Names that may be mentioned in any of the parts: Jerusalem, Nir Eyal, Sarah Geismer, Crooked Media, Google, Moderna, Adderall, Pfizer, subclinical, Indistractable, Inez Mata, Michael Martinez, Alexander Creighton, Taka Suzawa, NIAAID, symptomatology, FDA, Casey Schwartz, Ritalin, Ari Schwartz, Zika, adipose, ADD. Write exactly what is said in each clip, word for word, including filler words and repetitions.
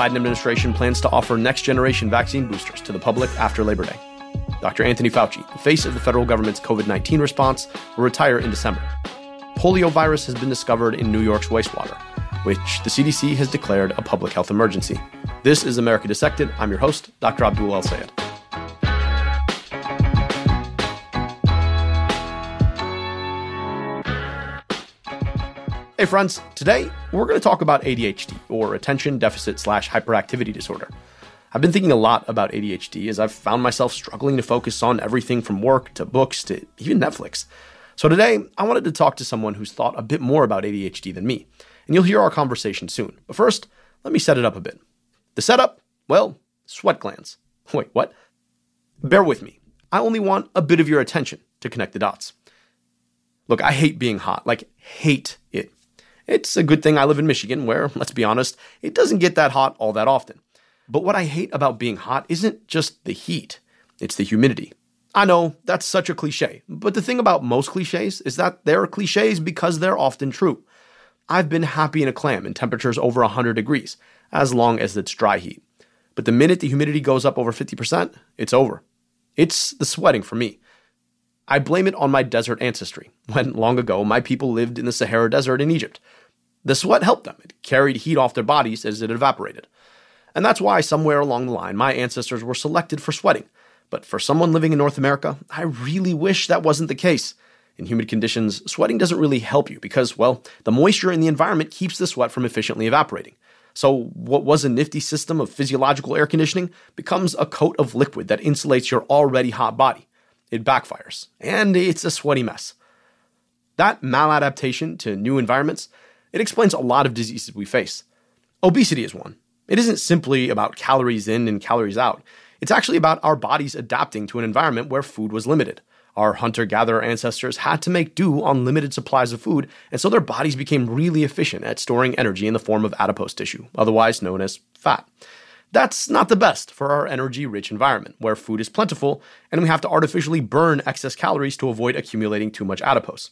Biden administration plans to offer next-generation vaccine boosters to the public after Labor Day. Doctor Anthony Fauci, the face of the federal government's covid nineteen response, will retire in December. Poliovirus has been discovered in New York's wastewater, which the C D C has declared a public health emergency. This is America Dissected. I'm your host, Doctor Abdul El Sayed. Hey friends, today we're going to talk about A D H D, or attention deficit slash hyperactivity disorder. I've been thinking a lot about A D H D as I've found myself struggling to focus on everything from work to books to even Netflix. So today I wanted to talk to someone who's thought a bit more about A D H D than me, and you'll hear our conversation soon. But first, let me set it up a bit. The setup? Well, sweat glands. Wait, what? Bear with me. I only want a bit of your attention to connect the dots. Look, I hate being hot, like hate it. It's a good thing I live in Michigan where, let's be honest, it doesn't get that hot all that often. But what I hate about being hot isn't just the heat, it's the humidity. I know, that's such a cliche, but the thing about most cliches is that they're cliches because they're often true. I've been happy in a clam in temperatures over one hundred degrees, as long as it's dry heat. But the minute the humidity goes up over fifty percent, it's over. It's the sweating for me. I blame it on my desert ancestry, when long ago my people lived in the Sahara Desert in Egypt. The sweat helped them. It carried heat off their bodies as it evaporated. And that's why somewhere along the line, my ancestors were selected for sweating. But for someone living in North America, I really wish that wasn't the case. In humid conditions, sweating doesn't really help you because, well, the moisture in the environment keeps the sweat from efficiently evaporating. So what was a nifty system of physiological air conditioning becomes a coat of liquid that insulates your already hot body. It backfires, and it's a sweaty mess. That maladaptation to new environments, it explains a lot of diseases we face. Obesity is one. It isn't simply about calories in and calories out. It's actually about our bodies adapting to an environment where food was limited. Our hunter-gatherer ancestors had to make do on limited supplies of food, and so their bodies became really efficient at storing energy in the form of adipose tissue, otherwise known as fat. That's not the best for our energy-rich environment, where food is plentiful, and we have to artificially burn excess calories to avoid accumulating too much adipose.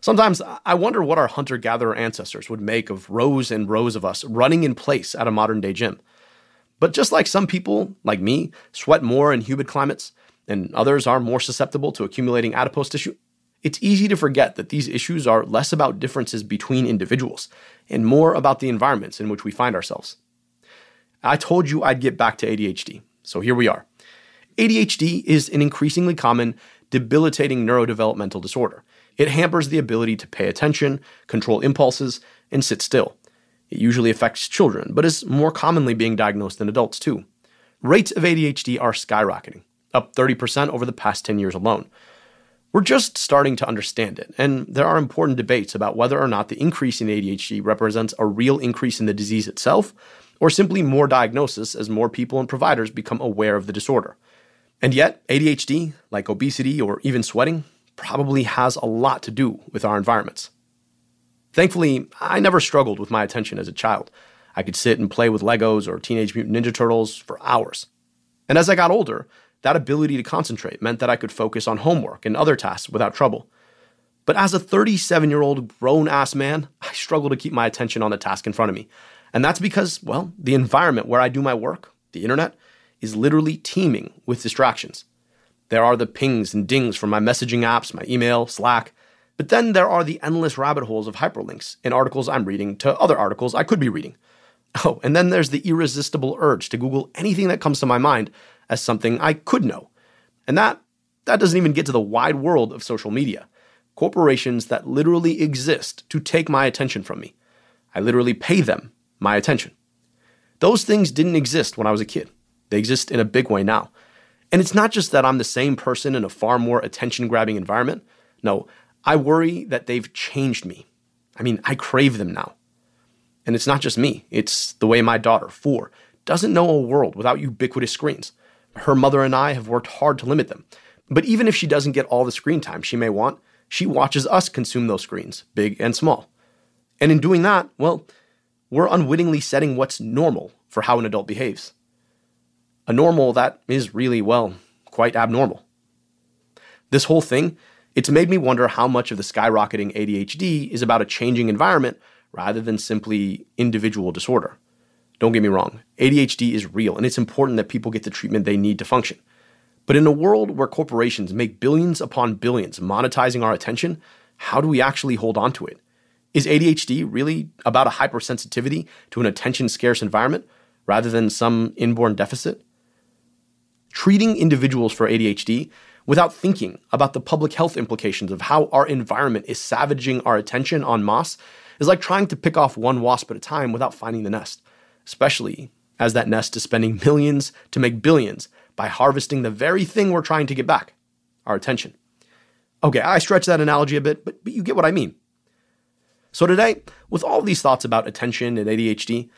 Sometimes I wonder what our hunter-gatherer ancestors would make of rows and rows of us running in place at a modern-day gym. But just like some people, like me, sweat more in humid climates, and others are more susceptible to accumulating adipose tissue, it's easy to forget that these issues are less about differences between individuals and more about the environments in which we find ourselves. I told you I'd get back to A D H D, so here we are. A D H D is an increasingly common, debilitating neurodevelopmental disorder. It hampers the ability to pay attention, control impulses, and sit still. It usually affects children, but is more commonly being diagnosed than adults too. Rates of A D H D are skyrocketing, up thirty percent over the past ten years alone. We're just starting to understand it, and there are important debates about whether or not the increase in A D H D represents a real increase in the disease itself, or simply more diagnosis as more people and providers become aware of the disorder. And yet, A D H D, like obesity or even sweating, probably has a lot to do with our environments. Thankfully, I never struggled with my attention as a child. I could sit and play with Legos or Teenage Mutant Ninja Turtles for hours. And as I got older, that ability to concentrate meant that I could focus on homework and other tasks without trouble. But as a thirty-seven-year-old grown-ass man, I struggle to keep my attention on the task in front of me. And that's because, well, the environment where I do my work, the internet, is literally teeming with distractions. There are the pings and dings from my messaging apps, my email, Slack. But then there are the endless rabbit holes of hyperlinks in articles I'm reading to other articles I could be reading. Oh, and then there's the irresistible urge to Google anything that comes to my mind as something I could know. And that, that doesn't even get to the wide world of social media. Corporations that literally exist to take my attention from me. I literally pay them my attention. Those things didn't exist when I was a kid. They exist in a big way now. And it's not just that I'm the same person in a far more attention-grabbing environment. No, I worry that they've changed me. I mean, I crave them now. And it's not just me. It's the way my daughter, four, doesn't know a world without ubiquitous screens. Her mother and I have worked hard to limit them. But even if she doesn't get all the screen time she may want, she watches us consume those screens, big and small. And in doing that, well, we're unwittingly setting what's normal for how an adult behaves. A normal that is really, well, quite abnormal. This whole thing, it's made me wonder how much of the skyrocketing A D H D is about a changing environment rather than simply individual disorder. Don't get me wrong, A D H D is real, and it's important that people get the treatment they need to function. But in a world where corporations make billions upon billions monetizing our attention, how do we actually hold on to it? Is A D H D really about a hypersensitivity to an attention-scarce environment rather than some inborn deficit? Treating individuals for A D H D without thinking about the public health implications of how our environment is savaging our attention en masse is like trying to pick off one wasp at a time without finding the nest, especially as that nest is spending millions to make billions by harvesting the very thing we're trying to get back, our attention. Okay, I stretch that analogy a bit, but, but you get what I mean. So today, with all these thoughts about attention and A D H D,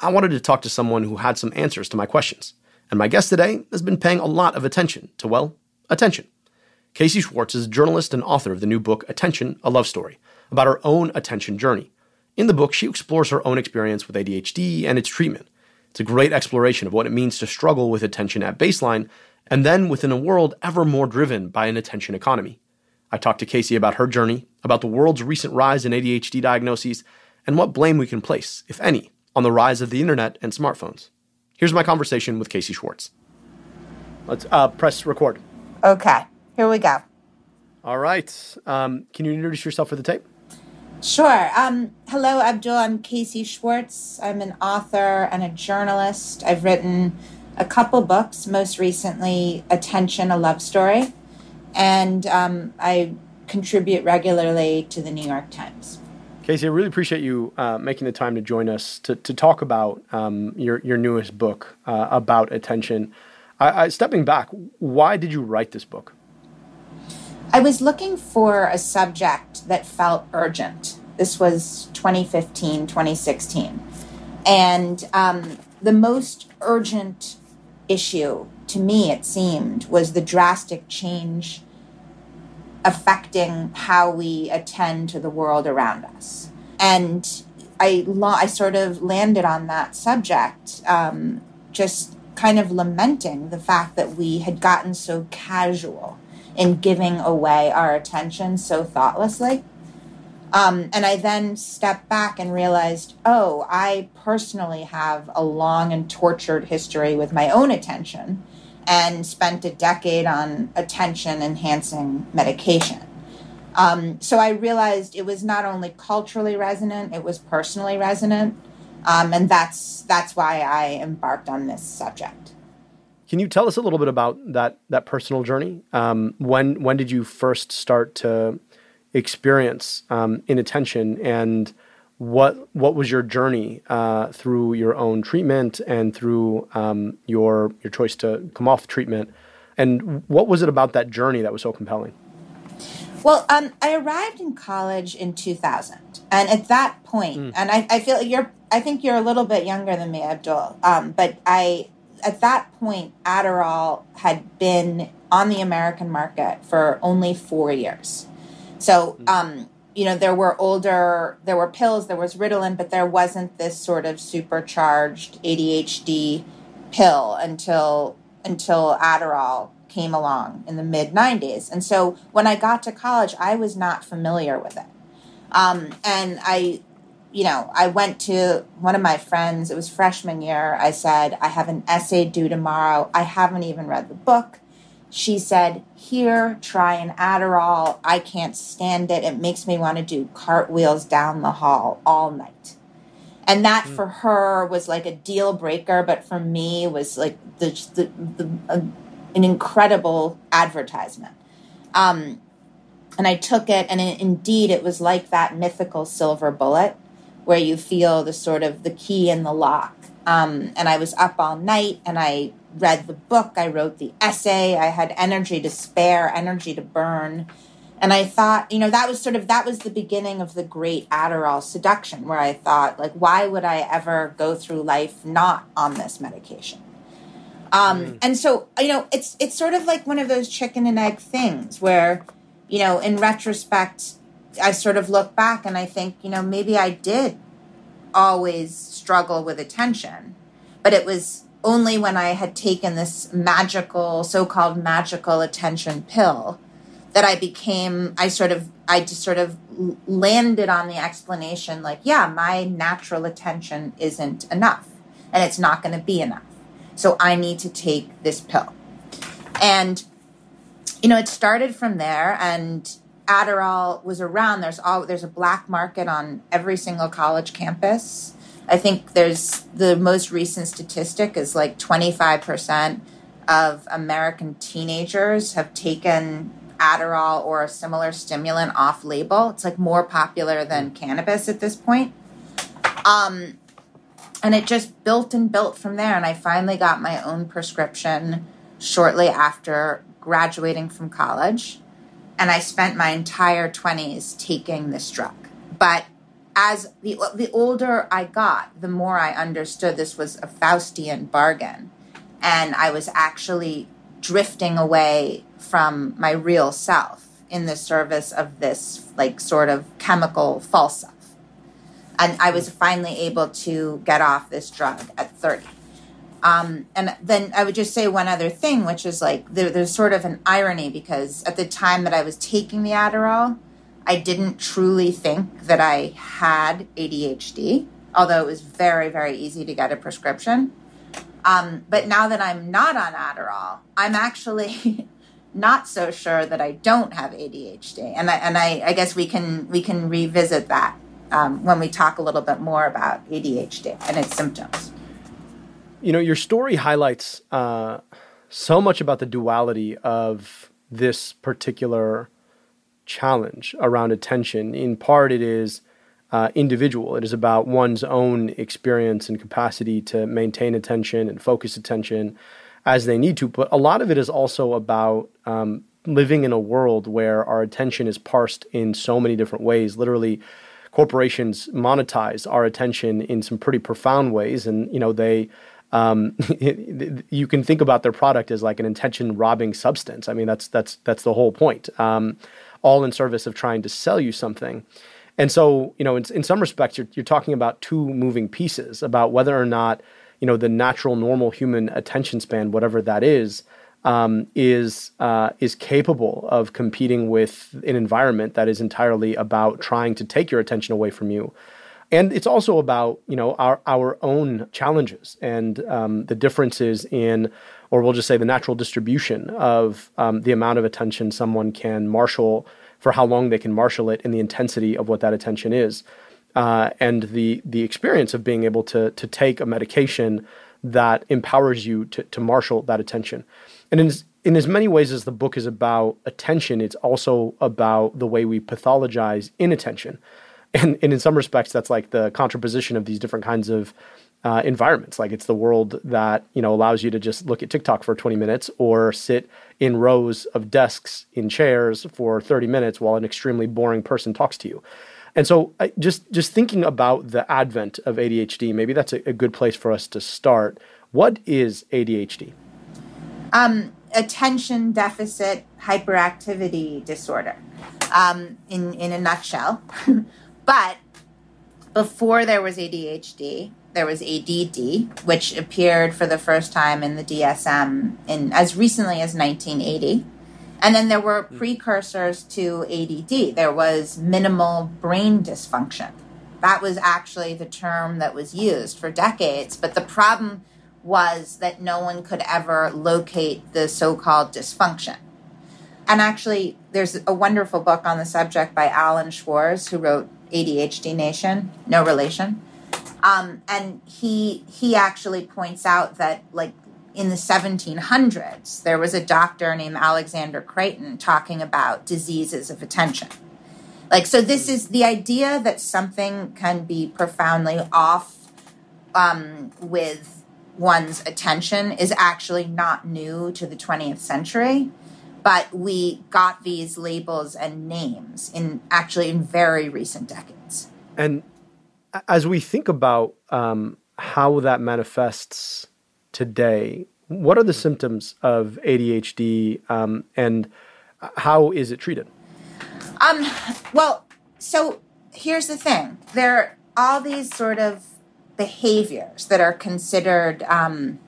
I wanted to talk to someone who had some answers to my questions. And my guest today has been paying a lot of attention to, well, attention. Casey Schwartz is a journalist and author of the new book, Attention, A Love Story, about her own attention journey. In the book, she explores her own experience with A D H D and its treatment. It's a great exploration of what it means to struggle with attention at baseline, and then within a world ever more driven by an attention economy. I talked to Casey about her journey, about the world's recent rise in A D H D diagnoses, and what blame we can place, if any, on the rise of the internet and smartphones. Here's my conversation with Casey Schwartz. Let's uh, press record. Okay, here we go. All right. Um, can you introduce yourself for the tape? Sure. Um, hello, Abdul. I'm Casey Schwartz. I'm an author and a journalist. I've written a couple books, most recently, Attention, A Love Story. And um, I contribute regularly to the New York Times. Casey, I really appreciate you uh, making the time to join us to, to talk about um, your, your newest book uh, about attention. I, I, stepping back, why did you write this book? I was looking for a subject that felt urgent. This was twenty fifteen, twenty sixteen. And um, the most urgent issue to me, it seemed, was the drastic change affecting how we attend to the world around us. And I, lo- I sort of landed on that subject, um, just kind of lamenting the fact that we had gotten so casual in giving away our attention so thoughtlessly. Um, and I then stepped back and realized, oh, I personally have a long and tortured history with my own attention and spent a decade on attention-enhancing medication. Um, so I realized it was not only culturally resonant, it was personally resonant. Um, and that's that's why I embarked on this subject. Can you tell us a little bit about that that personal journey? Um, when when did you first start to experience um, inattention, and what what was your journey uh, through your own treatment and through um, your your choice to come off treatment? And what was it about that journey that was so compelling? Well, um, I arrived in college in two thousand, and at that point, mm. and I, I feel you're I think you're a little bit younger than me, Abdul, um, but I at that point Adderall had been on the American market for only four years. So, um, you know, there were older, there were pills, there was Ritalin, but there wasn't this sort of supercharged A D H D pill until until Adderall came along in the mid nineties. And so when I got to college, I was not familiar with it. Um, and I, you know, I went to one of my friends, it was freshman year. I said, I have an essay due tomorrow. I haven't even read the book. She said, here, try an Adderall. I can't stand it. It makes me want to do cartwheels down the hall all night. And that mm. for her was like a deal breaker, but for me was like the, the, the uh, an incredible advertisement. Um, and I took it, and it, indeed it was like that mythical silver bullet where you feel the sort of the key in the lock. Um, and I was up all night, and I read the book, I wrote the essay, I had energy to spare, energy to burn. And I thought, you know, that was sort of, that was the beginning of the great Adderall seduction, where I thought, like, why would I ever go through life not on this medication? Um, mm. And so, you know, it's it's sort of like one of those chicken and egg things where, you know, in retrospect, I sort of look back and I think, you know, maybe I did always struggle with attention, but it was only when I had taken this magical, so-called magical attention pill that I became, I sort of, I just sort of landed on the explanation like, yeah, my natural attention isn't enough. and it's not going to be enough. So I need to take this pill. And, you know, it started from there, and Adderall was around. There's all, there's a black market on every single college campus. I think there's the most recent statistic is like twenty-five percent of American teenagers have taken Adderall or a similar stimulant off label. It's like more popular than cannabis at this point. Um, and it just built and built from there. And I finally got my own prescription shortly after graduating from college. And I spent my entire twenties taking this drug. But as the the older I got, the more I understood this was a Faustian bargain. And I was actually drifting away from my real self in the service of this, like, sort of chemical false self. And I was finally able to get off this drug at thirty. Um, and then I would just say one other thing, which is like there, there's sort of an irony, because at the time that I was taking the Adderall, I didn't truly think that I had A D H D, although it was very, very easy to get a prescription. Um, but now that I'm not on Adderall, I'm actually not so sure that I don't have A D H D. And I, and I, I guess we can we can revisit that um, when we talk a little bit more about A D H D and its symptoms. You know, your story highlights uh, so much about the duality of this particular challenge around attention. In part, it is uh, individual. It is about one's own experience and capacity to maintain attention and focus attention as they need to. But a lot of it is also about um, living in a world where our attention is parsed in so many different ways. Literally, corporations monetize our attention in some pretty profound ways. And, you know, they... Um, you can think about their product as like an attention-robbing substance. I mean, that's that's that's the whole point. Um, all in service of trying to sell you something. And so, you know, in, in some respects, you're, you're talking about two moving pieces about whether or not, you know, the natural, normal human attention span, whatever that is, um, is uh, is capable of competing with an environment that is entirely about trying to take your attention away from you. And it's also about, you know, our, our own challenges and um, the differences in, or we'll just say the natural distribution of um, the amount of attention someone can marshal, for how long they can marshal it, and the intensity of what that attention is. Uh, and the the experience of being able to to take a medication that empowers you to, to marshal that attention. And in, in as many ways as the book is about attention, it's also about the way we pathologize inattention. And, and in some respects, that's like the contraposition of these different kinds of uh, environments. Like, it's the world that, you know, allows you to just look at TikTok for twenty minutes or sit in rows of desks in chairs for thirty minutes while an extremely boring person talks to you. And so I, just, just thinking about the advent of A D H D, maybe that's a, a good place for us to start. What is A D H D? Um, attention deficit hyperactivity disorder, um, in, in a nutshell. But before there was A D H D, there was A D D, which appeared for the first time in the D S M in as recently as nineteen eighty. And then there were precursors to A D D. There was minimal brain dysfunction. That was actually the term that was used for decades. But the problem was that no one could ever locate the so-called dysfunction. And actually, there's a wonderful book on the subject by Alan Schwartz, who wrote A D H D Nation, no relation. Um, and he he actually points out that, like, in the seventeen hundreds, there was a doctor named Alexander Creighton talking about diseases of attention. Like, so this is the idea that something can be profoundly off um, with one's attention is actually not new to the twentieth century. But we got these labels and names in actually in very recent decades. And as we think about um, how that manifests today, what are the symptoms of A D H D um, and how is it treated? Um, well, so here's the thing. There are all these sort of behaviors that are considered um,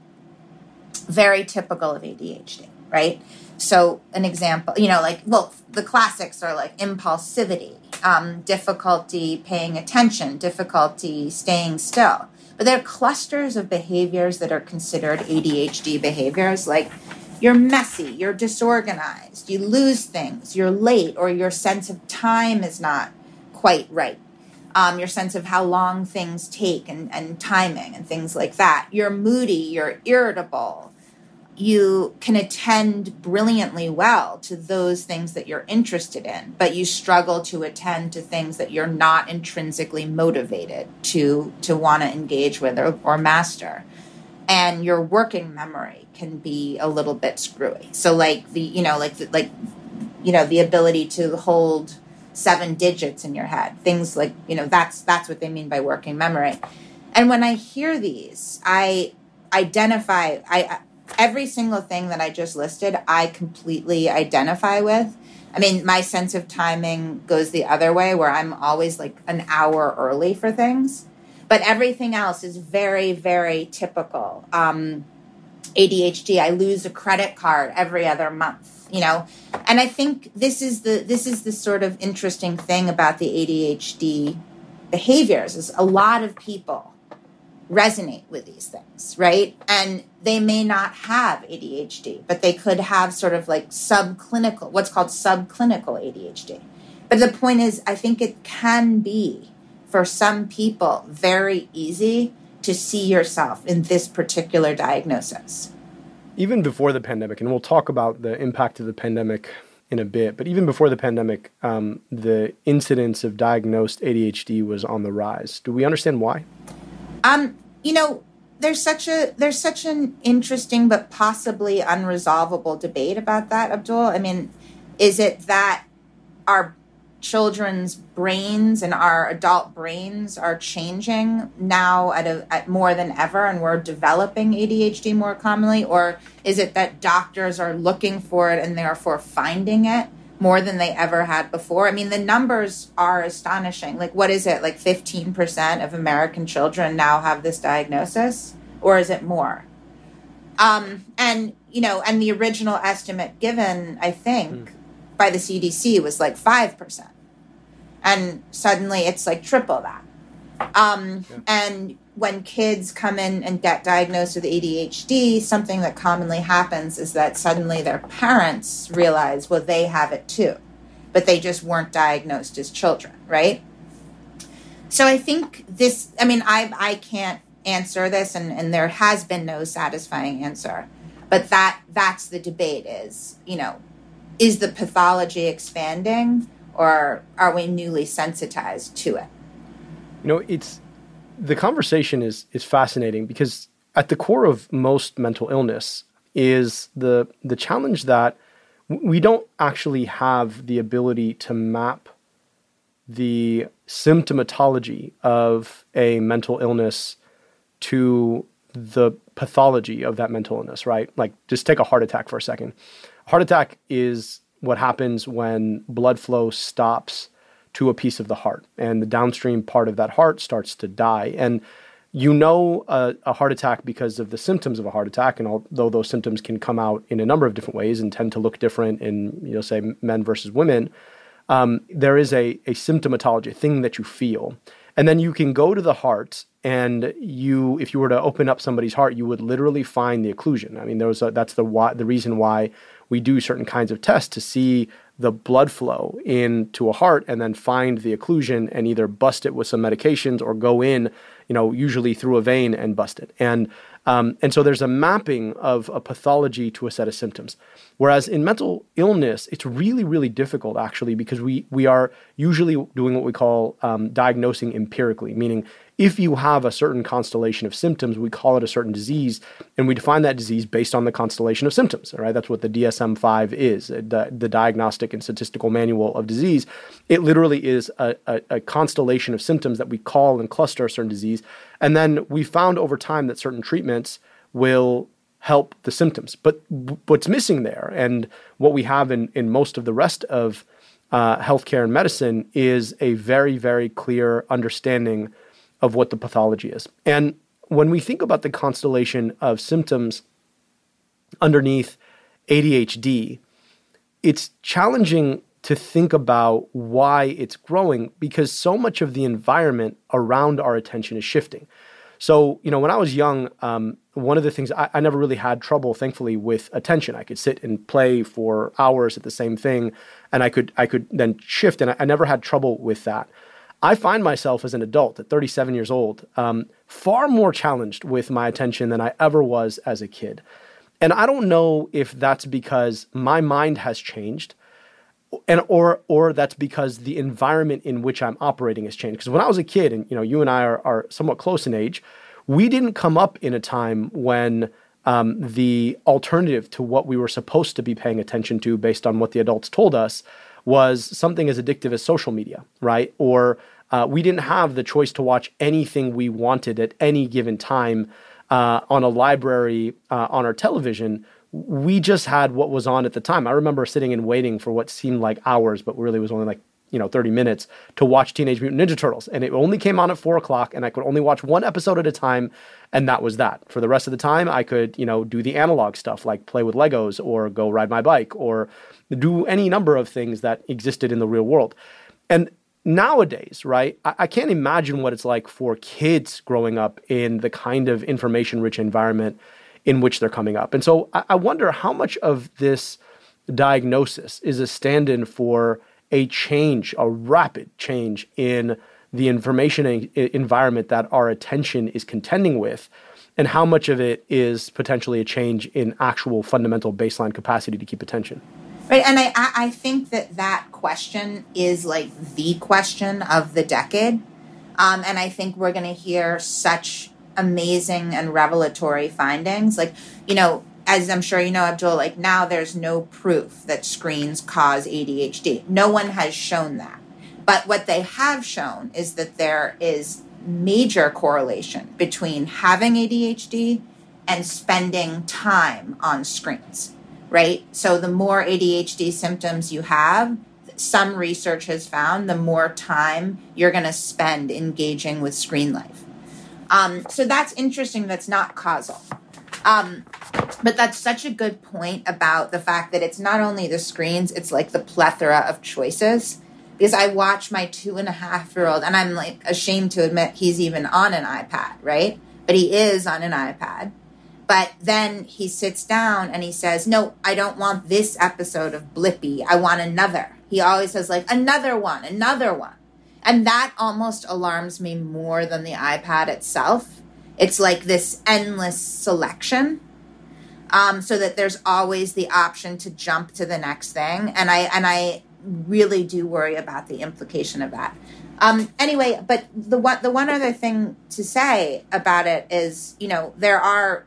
very typical of A D H D, right? So an example, you know, like, well, the classics are like impulsivity, um, difficulty paying attention, difficulty staying still. But there are clusters of behaviors that are considered A D H D behaviors, like you're messy, you're disorganized, you lose things, you're late, or your sense of time is not quite right. Um, your sense of how long things take and, and timing and things like that. You're moody, you're irritable. You can attend brilliantly well to those things that you're interested in, but you struggle to attend to things that you're not intrinsically motivated to to want to engage with or, or master. And your working memory can be a little bit screwy. So like the, you know, like the, like, you know, the ability to hold seven digits in your head, things like, you know, that's that's what they mean by working memory. And when I hear these, I identify, I every single thing that I just listed, I completely identify with. I mean, my sense of timing goes the other way, where I'm always like an hour early for things. But everything else is very, very typical. Um, A D H D, I lose a credit card every other month, you know. And I think this is the this is the sort of interesting thing about the A D H D behaviors, is a lot of people resonate with these things, right? And they may not have A D H D, but they could have sort of like subclinical, what's called subclinical A D H D. But the point is, I think it can be, for some people, very easy to see yourself in this particular diagnosis. Even before the pandemic, and we'll talk about the impact of the pandemic in a bit, but even before the pandemic, um, the incidence of diagnosed A D H D was on the rise. Do we understand why? Um, you know, there's such a there's such an interesting but possibly unresolvable debate about that, Abdul. I mean, is it that our children's brains and our adult brains are changing now at a at more than ever, and we're developing A D H D more commonly, or is it that doctors are looking for it and therefore finding it more than they ever had before? I mean, the numbers are astonishing. Like, what is it? Like fifteen percent of American children now have this diagnosis, or is it more? Um, and, you know, and the original estimate given, I think, mm. by the C D C was like five percent. And suddenly it's like triple that. Um, yeah. And when kids come in and get diagnosed with A D H D, something that commonly happens is that suddenly their parents realize, well, they have it too, but they just weren't diagnosed as children, right? So I think this, I mean, I I can't answer this, and, and there has been no satisfying answer, but that that's the debate is, you know, is the pathology expanding, or are we newly sensitized to it? You know, it's the conversation is is fascinating, because at the core of most mental illness is the the challenge that we don't actually have the ability to map the symptomatology of a mental illness to the pathology of that mental illness, right? Like, just take a heart attack for a second. A heart attack is what happens when blood flow stops to a piece of the heart, and the downstream part of that heart starts to die. And you know a, a heart attack because of the symptoms of a heart attack, and although those symptoms can come out in a number of different ways and tend to look different in, you know, say men versus women, um, there is a, a symptomatology, a thing that you feel. And then you can go to the heart, and you, if you were to open up somebody's heart, you would literally find the occlusion. I mean, there was a, that's the why, the reason why we do certain kinds of tests, to see the blood flow into a heart and then find the occlusion and either bust it with some medications or go in, you know, usually through a vein and bust it. And um, and so there's a mapping of a pathology to a set of symptoms. Whereas in mental illness, it's really, really difficult, actually, because we we are usually doing what we call um, diagnosing empirically, meaning if you have a certain constellation of symptoms, we call it a certain disease, and we define that disease based on the constellation of symptoms, all right? That's what the D S M five is, the, the Diagnostic and Statistical Manual of Disease. It literally is a, a, a constellation of symptoms that we call and cluster a certain disease. And then we found over time that certain treatments will help the symptoms. But what's missing there, and what we have in, in most of the rest of uh, healthcare and medicine, is a very, very clear understanding of what the pathology is. And when we think about the constellation of symptoms underneath A D H D, it's challenging to think about why it's growing, because so much of the environment around our attention is shifting. So, you know, when I was young, um, one of the things, I, I never really had trouble, thankfully, with attention. I could sit and play for hours at the same thing, and I could I could then shift, and I, I never had trouble with that. I find myself as an adult at thirty-seven years old, um, far more challenged with my attention than I ever was as a kid. And I don't know if that's because my mind has changed, and or or that's because the environment in which I'm operating has changed. Because when I was a kid, and you know, you and I are, are somewhat close in age, we didn't come up in a time when um, the alternative to what we were supposed to be paying attention to based on what the adults told us was something as addictive as social media, right? Or uh, we didn't have the choice to watch anything we wanted at any given time uh, on a library, uh, on our television. We just had what was on at the time. I remember sitting and waiting for what seemed like hours, but really was only like, you know, thirty minutes to watch Teenage Mutant Ninja Turtles. And it only came on at four o'clock and I could only watch one episode at a time. And that was that. For the rest of the time, I could, you know, do the analog stuff like play with Legos or go ride my bike or do any number of things that existed in the real world. And nowadays, right, I, I can't imagine what it's like for kids growing up in the kind of information-rich environment in which they're coming up. And so I, I wonder how much of this diagnosis is a stand-in for a change, a rapid change in the information environment that our attention is contending with, and how much of it is potentially a change in actual fundamental baseline capacity to keep attention. Right, and I, I think that that question is like the question of the decade. Um, and I think we're going to hear such amazing and revelatory findings. Like, you know, as I'm sure you know, Abdul, like now there's no proof that screens cause A D H D. No one has shown that. But what they have shown is that there is major correlation between having A D H D and spending time on screens, right? So the more A D H D symptoms you have, some research has found the more time you're going to spend engaging with screen life. Um, so that's interesting. That's not causal. Um, but that's such a good point about the fact that it's not only the screens, it's like the plethora of choices. Because I watch my two and a half year old and I'm like ashamed to admit he's even on an iPad, right? But he is on an iPad. But then he sits down and he says, no, I don't want this episode of Blippi. I want another. He always says like another one, another one. And that almost alarms me more than the iPad itself. It's like this endless selection, um, so that there's always the option to jump to the next thing. And I and I really do worry about the implication of that. Um, anyway, but the one, the one other thing to say about it is, you know, there are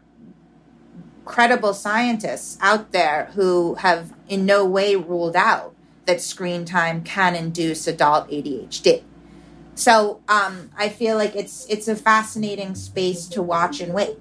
credible scientists out there who have in no way ruled out that screen time can induce adult A D H D. So um, I feel like it's it's a fascinating space to watch and wait.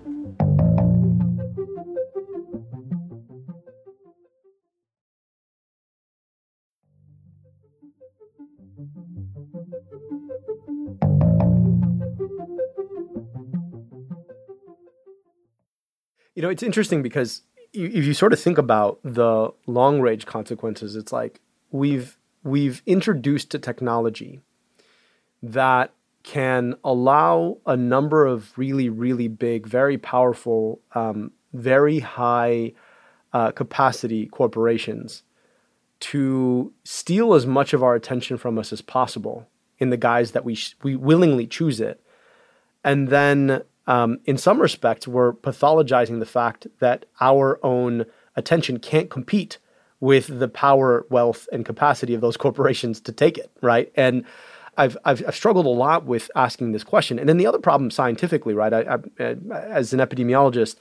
You know, it's interesting because if you sort of think about the long-range consequences, it's like we've we've introduced a technology that can allow a number of really, really big, very powerful, um, very high uh, capacity corporations to steal as much of our attention from us as possible in the guise that we sh- we willingly choose it. And then um, in some respects, we're pathologizing the fact that our own attention can't compete with the power, wealth, and capacity of those corporations to take it, right? And I've, I've I've struggled a lot with asking this question. And then the other problem scientifically, right, I, I, as an epidemiologist,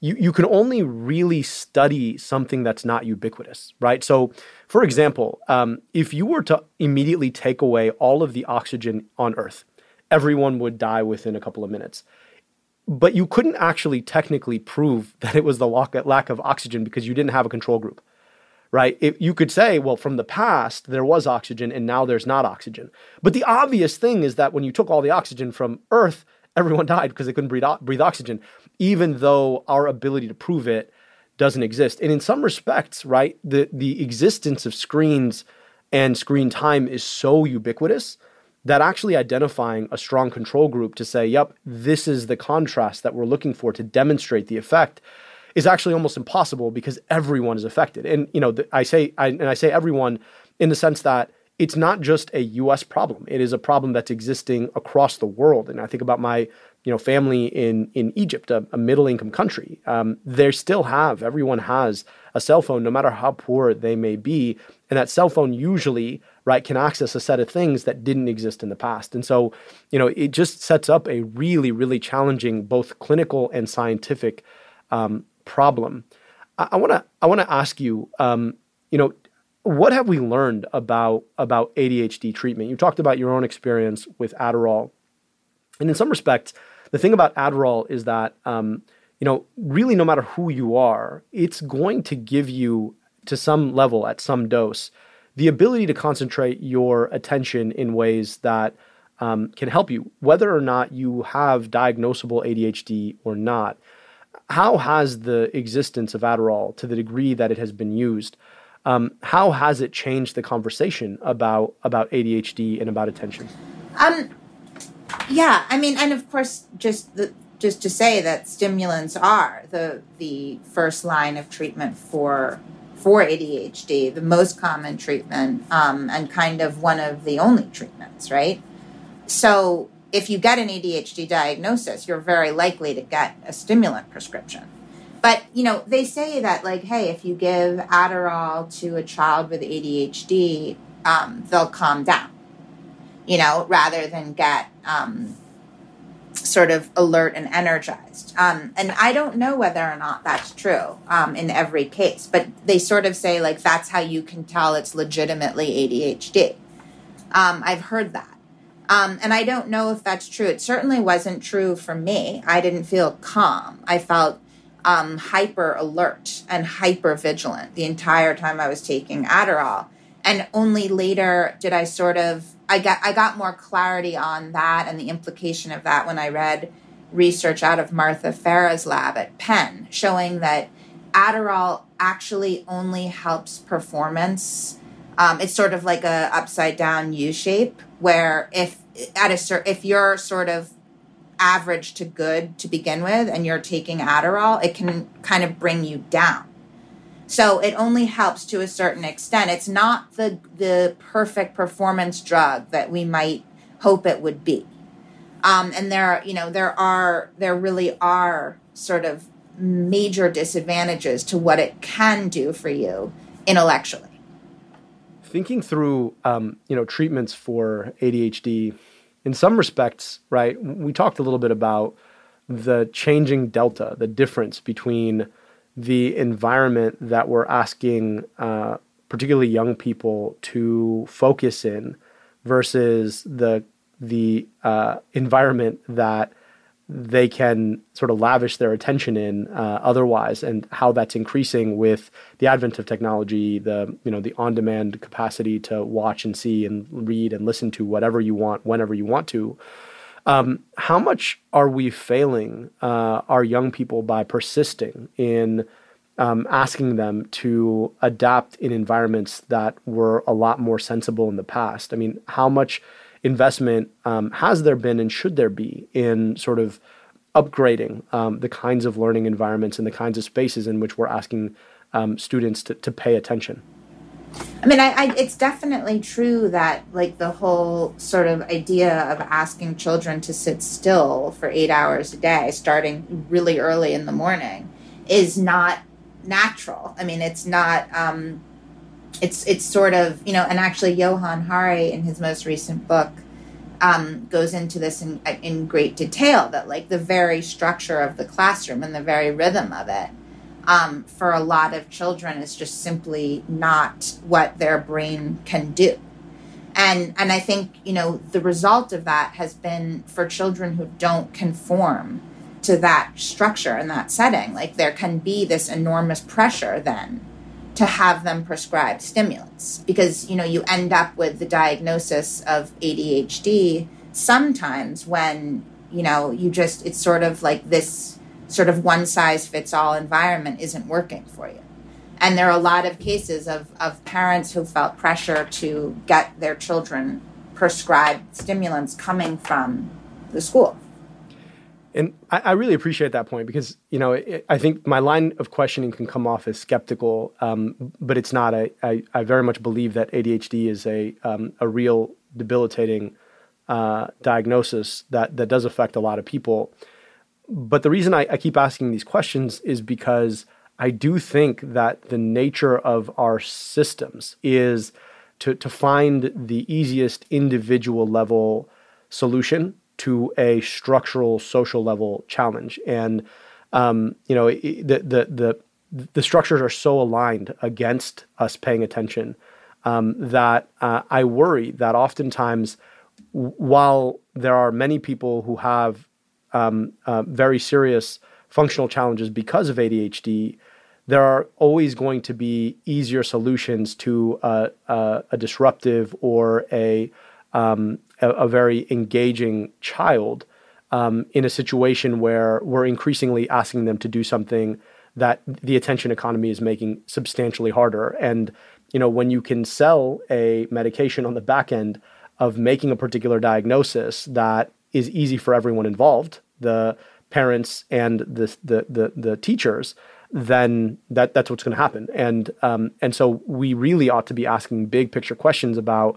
you, you can only really study something that's not ubiquitous, right? So, for example, um, if you were to immediately take away all of the oxygen on Earth, everyone would die within a couple of minutes. But you couldn't actually technically prove that it was the lack of oxygen because you didn't have a control group. Right? If you could say, well, from the past, there was oxygen and now there's not oxygen. But the obvious thing is that when you took all the oxygen from Earth, everyone died because they couldn't breathe, o- breathe oxygen, even though our ability to prove it doesn't exist. And in some respects, right, the, the existence of screens and screen time is so ubiquitous that actually identifying a strong control group to say, yep, this is the contrast that we're looking for to demonstrate the effect is actually almost impossible because everyone is affected. And, you know, the, I say, I, and I say everyone in the sense that it's not just a U S problem. It is a problem that's existing across the world. And I think about my, you know, family in, in Egypt, a, a middle-income country. Um, they still have, everyone has a cell phone, no matter how poor they may be. And that cell phone usually, right, can access a set of things that didn't exist in the past. And so, you know, it just sets up a really, really challenging both clinical and scientific um, problem. I want to, I want to ask you, um, you know, what have we learned about, about A D H D treatment? You talked about your own experience with Adderall. And in some respects, the thing about Adderall is that, um, you know, really no matter who you are, it's going to give you to some level at some dose, the ability to concentrate your attention in ways that um, can help you, whether or not you have diagnosable A D H D or not. How has the existence of Adderall, to the degree that it has been used, Um, how has it changed the conversation about about A D H D and about attention? Um, yeah, I mean, and of course, just the, just to say that stimulants are the the first line of treatment for for A D H D, the most common treatment, um, and kind of one of the only treatments, right? So if you get an A D H D diagnosis, you're very likely to get a stimulant prescription. But, you know, they say that, like, hey, if you give Adderall to a child with A D H D, um, they'll calm down, you know, rather than get um, sort of alert and energized. Um, and I don't know whether or not that's true um, in every case, but they sort of say, like, that's how you can tell it's legitimately A D H D. Um, I've heard that. Um, and I don't know if that's true. It certainly wasn't true for me. I didn't feel calm. I felt Um, hyper alert and hyper vigilant the entire time I was taking Adderall. And only later did I sort of, I got, I got more clarity on that and the implication of that when I read research out of Martha Farah's lab at Penn showing that Adderall actually only helps performance. Um, it's sort of like a upside down U shape where if at a if you're sort of average to good to begin with, and you're taking Adderall, it can kind of bring you down. So it only helps to a certain extent. It's not the the perfect performance drug that we might hope it would be. Um, and there are, you know, there are, there really are sort of major disadvantages to what it can do for you intellectually. Thinking through, um, you know, treatments for A D H D, in some respects, right, we talked a little bit about the changing delta, the difference between the environment that we're asking uh, particularly young people to focus in versus the the uh, environment that they can sort of lavish their attention in uh, otherwise, and how that's increasing with the advent of technology, the, you know, the on-demand capacity to watch and see and read and listen to whatever you want, whenever you want to. Um, how much are we failing uh, our young people by persisting in um, asking them to adapt in environments that were a lot more sensible in the past? I mean, how much investment um, has there been and should there be in sort of upgrading um, the kinds of learning environments and the kinds of spaces in which we're asking um, students to, to pay attention? I mean, I, I, it's definitely true that, like, the whole sort of idea of asking children to sit still for eight hours a day, starting really early in the morning, is not natural. I mean, it's not... Um, It's it's sort of, you know, and actually Johan Hari in his most recent book um, goes into this in, in great detail, that like the very structure of the classroom and the very rhythm of it um, for a lot of children is just simply not what their brain can do. And, and I think, you know, the result of that has been for children who don't conform to that structure and that setting, like there can be this enormous pressure then to have them prescribed stimulants, because, you know, you end up with the diagnosis of A D H D sometimes when, you know, you just, it's sort of like this sort of one size fits all environment isn't working for you. And there are a lot of cases of, of parents who felt pressure to get their children prescribed stimulants coming from the school. And I, I really appreciate that point because, you know, it, I think my line of questioning can come off as skeptical, um, but it's not. I, I, I very much believe that A D H D is a um, a real debilitating uh, diagnosis that, that does affect a lot of people. But the reason I, I keep asking these questions is because I do think that the nature of our systems is to, to find the easiest individual level solution to a structural social level challenge. And, um, you know, the, the, the, the structures are so aligned against us paying attention um, that uh, I worry that oftentimes while there are many people who have um, uh, very serious functional challenges because of A D H D, there are always going to be easier solutions to uh, uh, a disruptive or a Um, a, a very engaging child um, in a situation where we're increasingly asking them to do something that the attention economy is making substantially harder. And, you know, when you can sell a medication on the back end of making a particular diagnosis that is easy for everyone involved, the parents and the the the, the teachers, then that that's what's going to happen. And um, and so we really ought to be asking big picture questions about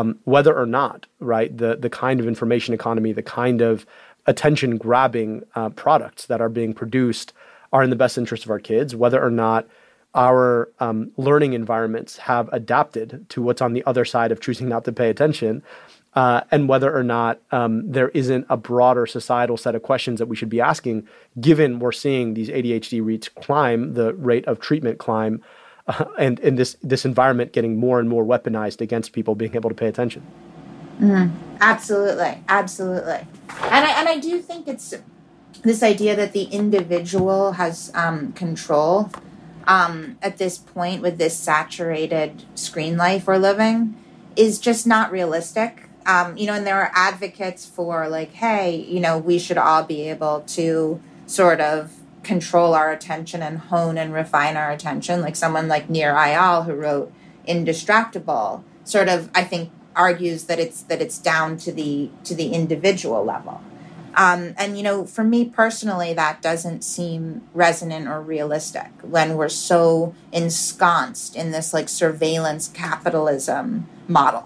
Um, whether or not, right, the, the kind of information economy, the kind of attention-grabbing uh, products that are being produced are in the best interest of our kids, whether or not our um, learning environments have adapted to what's on the other side of choosing not to pay attention, uh, and whether or not um, there isn't a broader societal set of questions that we should be asking, given we're seeing these A D H D rates climb, the rate of treatment climb, Uh, and in this this environment getting more and more weaponized against people being able to pay attention. Mm-hmm. Absolutely, absolutely. And I, and I do think it's this idea that the individual has um, control um, at this point with this saturated screen life we're living is just not realistic. Um, you know, and there are advocates for like, hey, you know, we should all be able to sort of control our attention and hone and refine our attention. Like someone like Nir Eyal, who wrote Indistractable, sort of, I think, argues that it's that it's down to the to the individual level. Um, and, you know, for me personally, that doesn't seem resonant or realistic when we're so ensconced in this like surveillance capitalism model.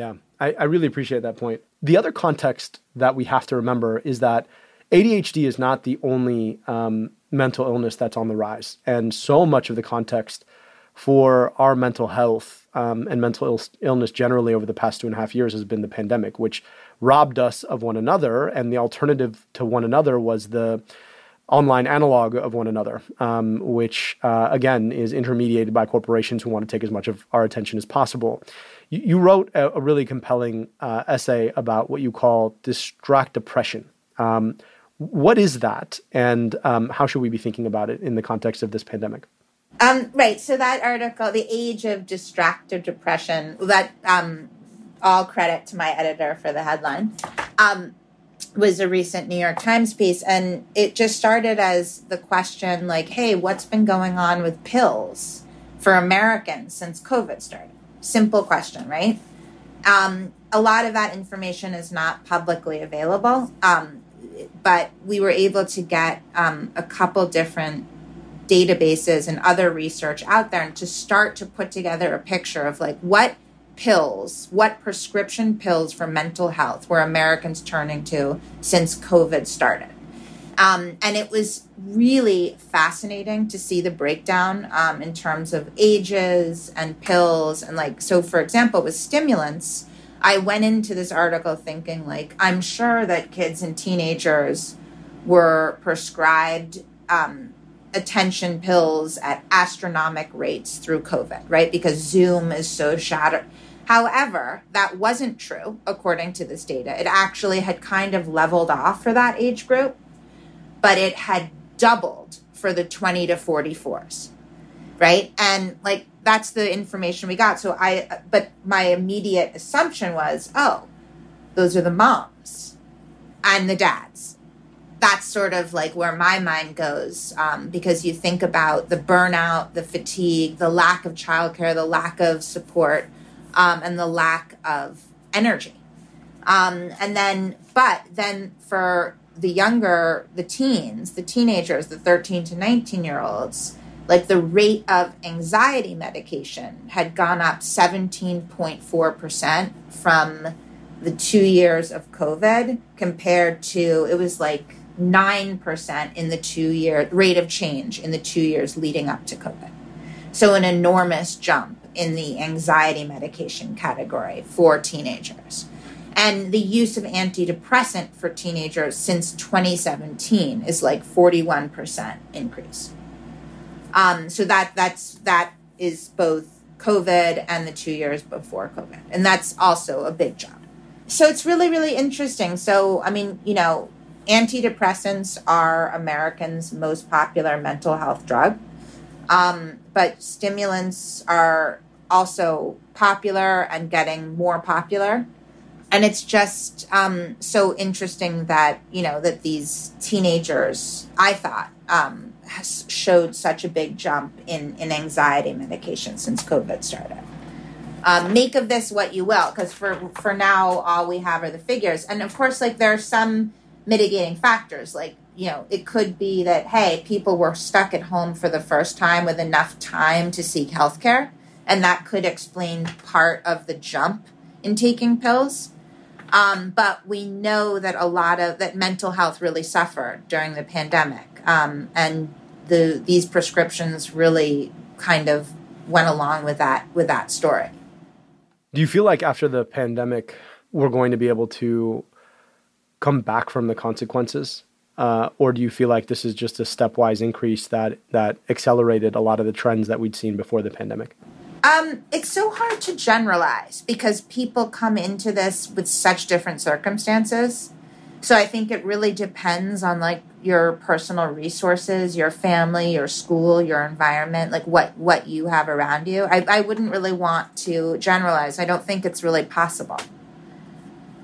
Yeah, I, I really appreciate that point. The other context that we have to remember is that A D H D is not the only um, mental illness that's on the rise. And so much of the context for our mental health um, and mental Ill- illness generally over the past two and a half years has been the pandemic, which robbed us of one another. And the alternative to one another was the online analog of one another, um, which, uh, again, is intermediated by corporations who want to take as much of our attention as possible. You, you wrote a, a really compelling uh, essay about what you call distract depression. Um, What is that, and um, how should we be thinking about it in the context of this pandemic? Um, right. So that article, The Age of Distractive Depression, that um, all credit to my editor for the headline, um, was a recent New York Times piece. And it just started as the question like, hey, what's been going on with pills for Americans since COVID started? Simple question, right? Um, a lot of that information is not publicly available. Um But we were able to get um, a couple different databases and other research out there and to start to put together a picture of like what pills, what prescription pills for mental health were Americans turning to since COVID started. Um, and it was really fascinating to see the breakdown um, in terms of ages and pills. And like, so for example, with stimulants, I went into this article thinking, like, I'm sure that kids and teenagers were prescribed um, attention pills at astronomic rates through COVID, right? Because Zoom is so shattered. However, that wasn't true, according to this data. It actually had kind of leveled off for that age group, but it had doubled for the twenty to forty-fours, right? And, like, that's the information we got. So I, but my immediate assumption was, oh, those are the moms and the dads. That's sort of like where my mind goes um, because you think about the burnout, the fatigue, the lack of childcare, the lack of support um, and the lack of energy. Um, and then, but then for the younger, the teens, the teenagers, the thirteen to nineteen year olds, like the rate of anxiety medication had gone up seventeen point four percent from the two years of COVID compared to, it was like nine percent in the two year rate of change in the two years leading up to COVID. So an enormous jump in the anxiety medication category for teenagers. And the use of antidepressant for teenagers since twenty seventeen is like forty-one percent increase. Um, so that that's that is both COVID and the two years before COVID. And that's also a big jump. So it's really, really interesting. So, I mean, you know, antidepressants are Americans' most popular mental health drug. Um, but stimulants are also popular and getting more popular. And it's just um, so interesting that, you know, that these teenagers, I thought, um, has showed such a big jump in, in anxiety medication since COVID started. Um, make of this what you will, because for, for now, all we have are the figures. And of course, like there are some mitigating factors, like, you know, it could be that, hey, people were stuck at home for the first time with enough time to seek healthcare. And that could explain part of the jump in taking pills. Um, but we know that a lot of that mental health really suffered during the pandemic. Um, and the, these prescriptions really kind of went along with that, with that story. Do you feel like after the pandemic, we're going to be able to come back from the consequences? Uh, or do you feel like this is just a stepwise increase that, that accelerated a lot of the trends that we'd seen before the pandemic? Um, it's so hard to generalize because people come into this with such different circumstances. So I think it really depends on like your personal resources, your family, your school, your environment, like what, what you have around you. I, I wouldn't really want to generalize. I don't think it's really possible.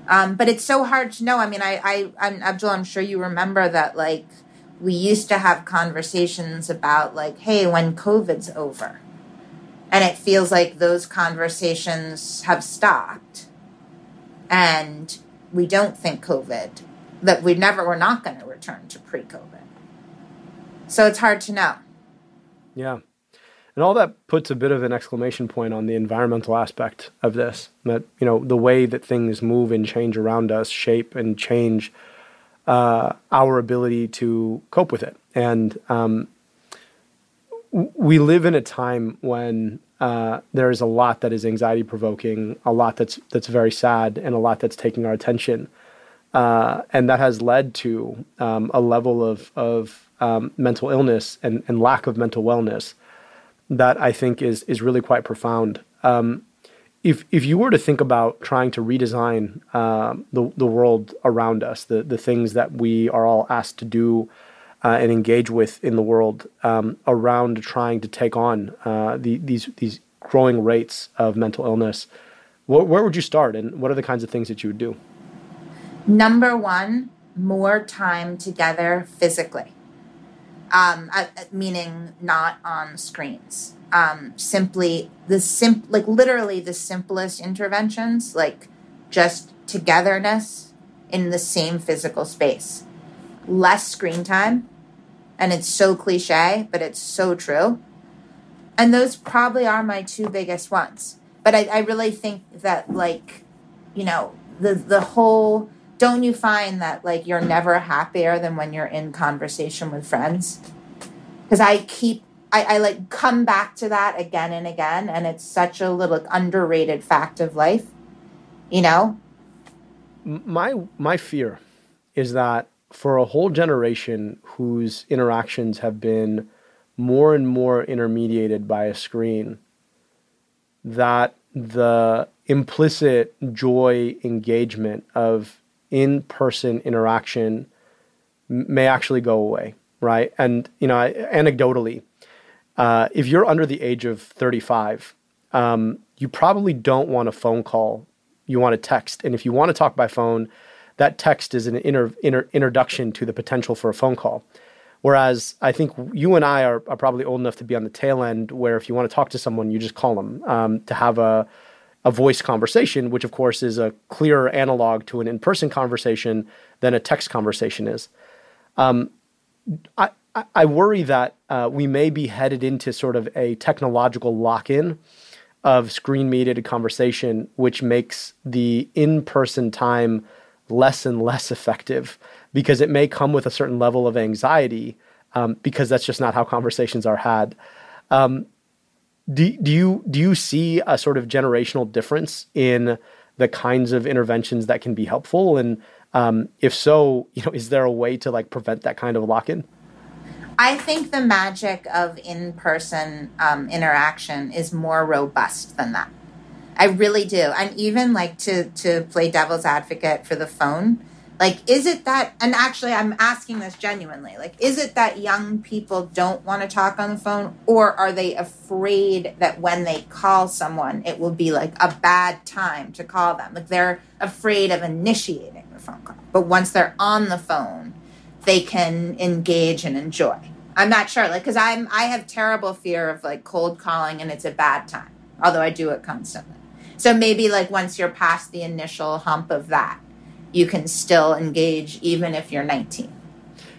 Um, but it's so hard to know. I mean, I, I, I'm, Abdul, I'm sure you remember that like we used to have conversations about like, hey, when COVID's over. And it feels like those conversations have stopped. And we don't think COVID, that we never, we're not going to return to pre-COVID. So it's hard to know. Yeah. And all that puts a bit of an exclamation point on the environmental aspect of this, that, you know, the way that things move and change around us, shape and change uh, our ability to cope with it. And, um, we live in a time when uh, there is a lot that is anxiety provoking, a lot that's that's very sad, and a lot that's taking our attention, uh, and that has led to um, a level of of um, mental illness and, and lack of mental wellness that I think is is really quite profound. Um, if if you were to think about trying to redesign uh, the the world around us, the the things that we are all asked to do. Uh, and engage with in the world um, around trying to take on uh, the, these these growing rates of mental illness, wh- where would you start and what are the kinds of things that you would do? Number one, more time together physically, um, uh, meaning not on screens. Um, simply, the sim- like literally the simplest interventions, like just togetherness in the same physical space. Less screen time, and it's so cliche, but it's so true. And those probably are my two biggest ones. But I, I really think that, like, you know, the the whole, don't you find that, like, you're never happier than when you're in conversation with friends? Because I keep, I, I, like, come back to that again and again, and it's such a little underrated fact of life, you know? My My fear is that for a whole generation whose interactions have been more and more intermediated by a screen, that the implicit joy engagement of in-person interaction may actually go away, right? And, you know, anecdotally, uh, if you're under the age of thirty-five, um, you probably don't want a phone call. You want a text. And if you want to talk by phone, that text is an inter, inter, introduction to the potential for a phone call. Whereas I think you and I are, are probably old enough to be on the tail end where if you want to talk to someone, you just call them um, to have a a voice conversation, which of course is a clearer analog to an in-person conversation than a text conversation is. Um, I, I worry that uh, we may be headed into sort of a technological lock-in of screen-mediated conversation, which makes the in-person time less and less effective because it may come with a certain level of anxiety um, because that's just not how conversations are had. Um, do, do you, do you see a sort of generational difference in the kinds of interventions that can be helpful? And um, if so, you know, is there a way to like prevent that kind of lock-in? I think the magic of in-person um, interaction is more robust than that. I really do. And even like to, to play devil's advocate for the phone, like, is it that, and actually I'm asking this genuinely, like, is it that young people don't want to talk on the phone, or are they afraid that when they call someone, it will be like a bad time to call them? Like they're afraid of initiating the phone call, but once they're on the phone, they can engage and enjoy. I'm not sure, like, because I'm I have terrible fear of like cold calling and it's a bad time, although I do it constantly. So maybe like once you're past the initial hump of that, you can still engage even if you're nineteen.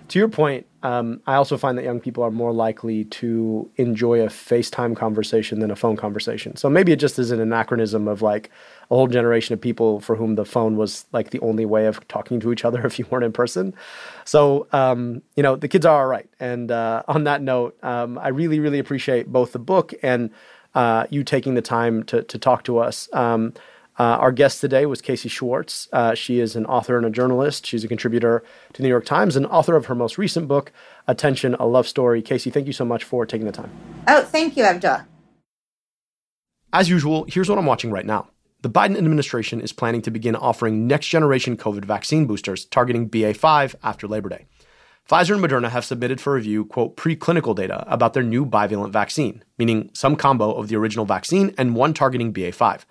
To your point, um, I also find that young people are more likely to enjoy a FaceTime conversation than a phone conversation. So maybe it just is an anachronism of like a whole generation of people for whom the phone was like the only way of talking to each other if you weren't in person. So, um, you know, the kids are all right. And uh, on that note, um, I really, really appreciate both the book and uh, you taking the time to, to talk to us. Um, Uh, our guest today was Casey Schwartz. Uh, she is an author and a journalist. She's a contributor to The New York Times and author of her most recent book, Attention, A Love Story. Casey, thank you so much for taking the time. Oh, thank you, Abdul. As usual, here's what I'm watching right now. The Biden administration is planning to begin offering next-generation COVID vaccine boosters targeting B A five after Labor Day. Pfizer and Moderna have submitted for review, quote, preclinical data about their new bivalent vaccine, meaning some combo of the original vaccine and one targeting B A five.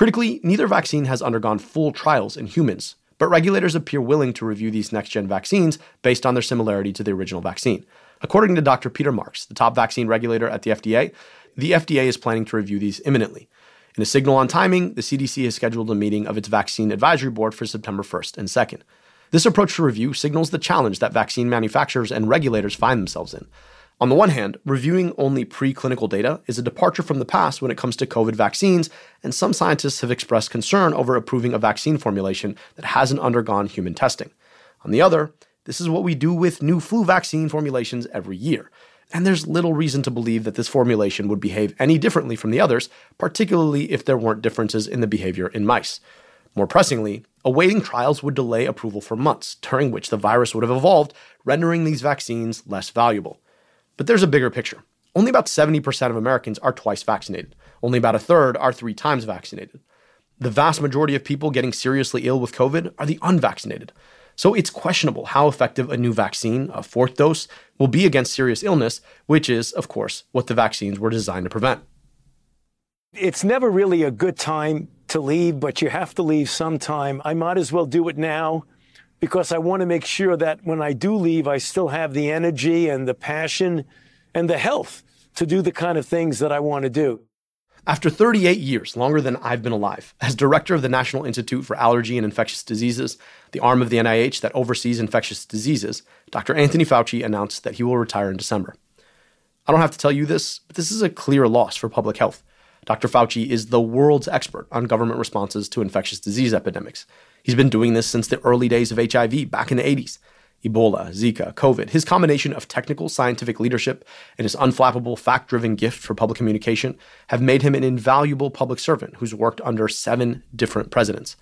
Critically, neither vaccine has undergone full trials in humans, but regulators appear willing to review these next-gen vaccines based on their similarity to the original vaccine. According to Doctor Peter Marks, the top vaccine regulator at the F D A, the F D A is planning to review these imminently. In a signal on timing, the C D C has scheduled a meeting of its Vaccine Advisory Board for September first and second. This approach to review signals the challenge that vaccine manufacturers and regulators find themselves in. On the one hand, reviewing only preclinical data is a departure from the past when it comes to COVID vaccines, and some scientists have expressed concern over approving a vaccine formulation that hasn't undergone human testing. On the other, this is what we do with new flu vaccine formulations every year, and there's little reason to believe that this formulation would behave any differently from the others, particularly if there weren't differences in the behavior in mice. More pressingly, awaiting trials would delay approval for months, during which the virus would have evolved, rendering these vaccines less valuable. But there's a bigger picture. Only about seventy percent of Americans are twice vaccinated. Only about a third are three times vaccinated. The vast majority of people getting seriously ill with COVID are the unvaccinated. So it's questionable how effective a new vaccine, a fourth dose, will be against serious illness, which is, of course, what the vaccines were designed to prevent. It's never really a good time to leave, but you have to leave sometime. I might as well do it now, because I want to make sure that when I do leave, I still have the energy and the passion and the health to do the kind of things that I want to do. After thirty-eight years, longer than I've been alive, as director of the National Institute for Allergy and Infectious Diseases, the arm of the N I H that oversees infectious diseases, Doctor Anthony Fauci announced that he will retire in December. I don't have to tell you this, but this is a clear loss for public health. Doctor Fauci is the world's expert on government responses to infectious disease epidemics. He's been doing this since the early days of H I V back in the eighties. Ebola, Zika, COVID, his combination of technical scientific leadership and his unflappable fact-driven gift for public communication have made him an invaluable public servant who's worked under seven different presidents.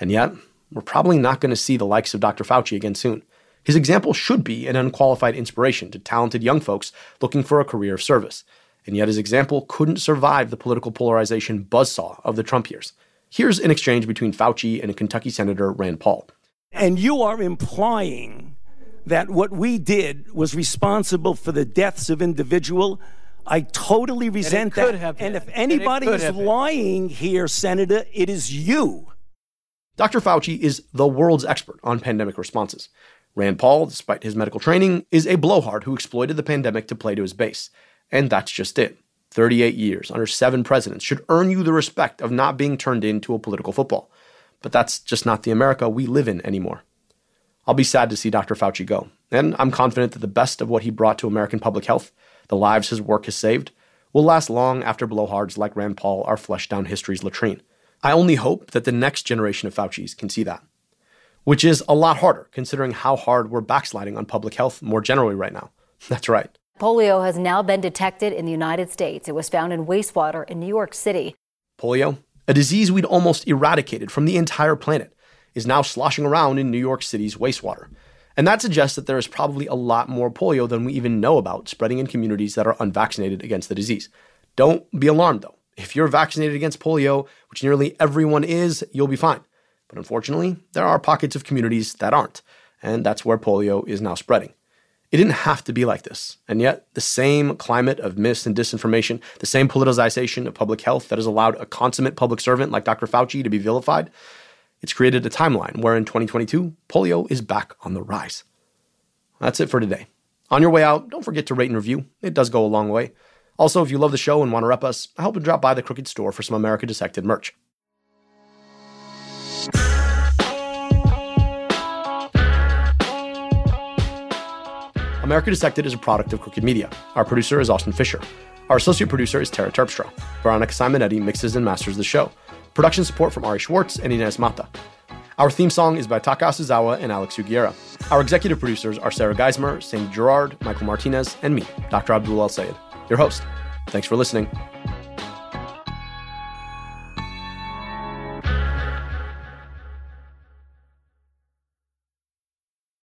And yet, we're probably not going to see the likes of Doctor Fauci again soon. His example should be an unqualified inspiration to talented young folks looking for a career of service. And yet his example couldn't survive the political polarization buzzsaw of the Trump years. Here's an exchange between Fauci and Kentucky Senator Rand Paul. And you are implying that what we did was responsible for the deaths of individuals. I totally resent that. And if anybody is lying here, Senator, it is you. Doctor Fauci is the world's expert on pandemic responses. Rand Paul, despite his medical training, is a blowhard who exploited the pandemic to play to his base. And that's just it. thirty-eight years under seven presidents should earn you the respect of not being turned into a political football. But that's just not the America we live in anymore. I'll be sad to see Doctor Fauci go, and I'm confident that the best of what he brought to American public health, the lives his work has saved, will last long after blowhards like Rand Paul are flushed down history's latrine. I only hope that the next generation of Faucis can see that, which is a lot harder considering how hard we're backsliding on public health more generally right now. That's right. Polio has now been detected in the United States. It was found in wastewater in New York City. Polio, a disease we'd almost eradicated from the entire planet, is now sloshing around in New York City's wastewater. And that suggests that there is probably a lot more polio than we even know about spreading in communities that are unvaccinated against the disease. Don't be alarmed, though. If you're vaccinated against polio, which nearly everyone is, you'll be fine. But unfortunately, there are pockets of communities that aren't, and that's where polio is now spreading. It didn't have to be like this, and yet the same climate of myths and disinformation, the same politicization of public health that has allowed a consummate public servant like Doctor Fauci to be vilified, it's created a timeline where in twenty twenty-two, polio is back on the rise. That's it for today. On your way out, don't forget to rate and review. It does go a long way. Also, if you love the show and want to rep us, I hope you drop by the Crooked Store for some America Dissected merch. America Dissected is a product of Crooked Media. Our producer is Austin Fisher. Our associate producer is Tara Terpstra. Veronica Simonetti mixes and masters the show. Production support from Ari Schwartz and Inez Mata. Our theme song is by Taka Suzawa and Alex Sugiera. Our executive producers are Sarah Geismer, Saint Gerard, Michael Martinez, and me, Doctor Abdul Al Sayed, your host. Thanks for listening.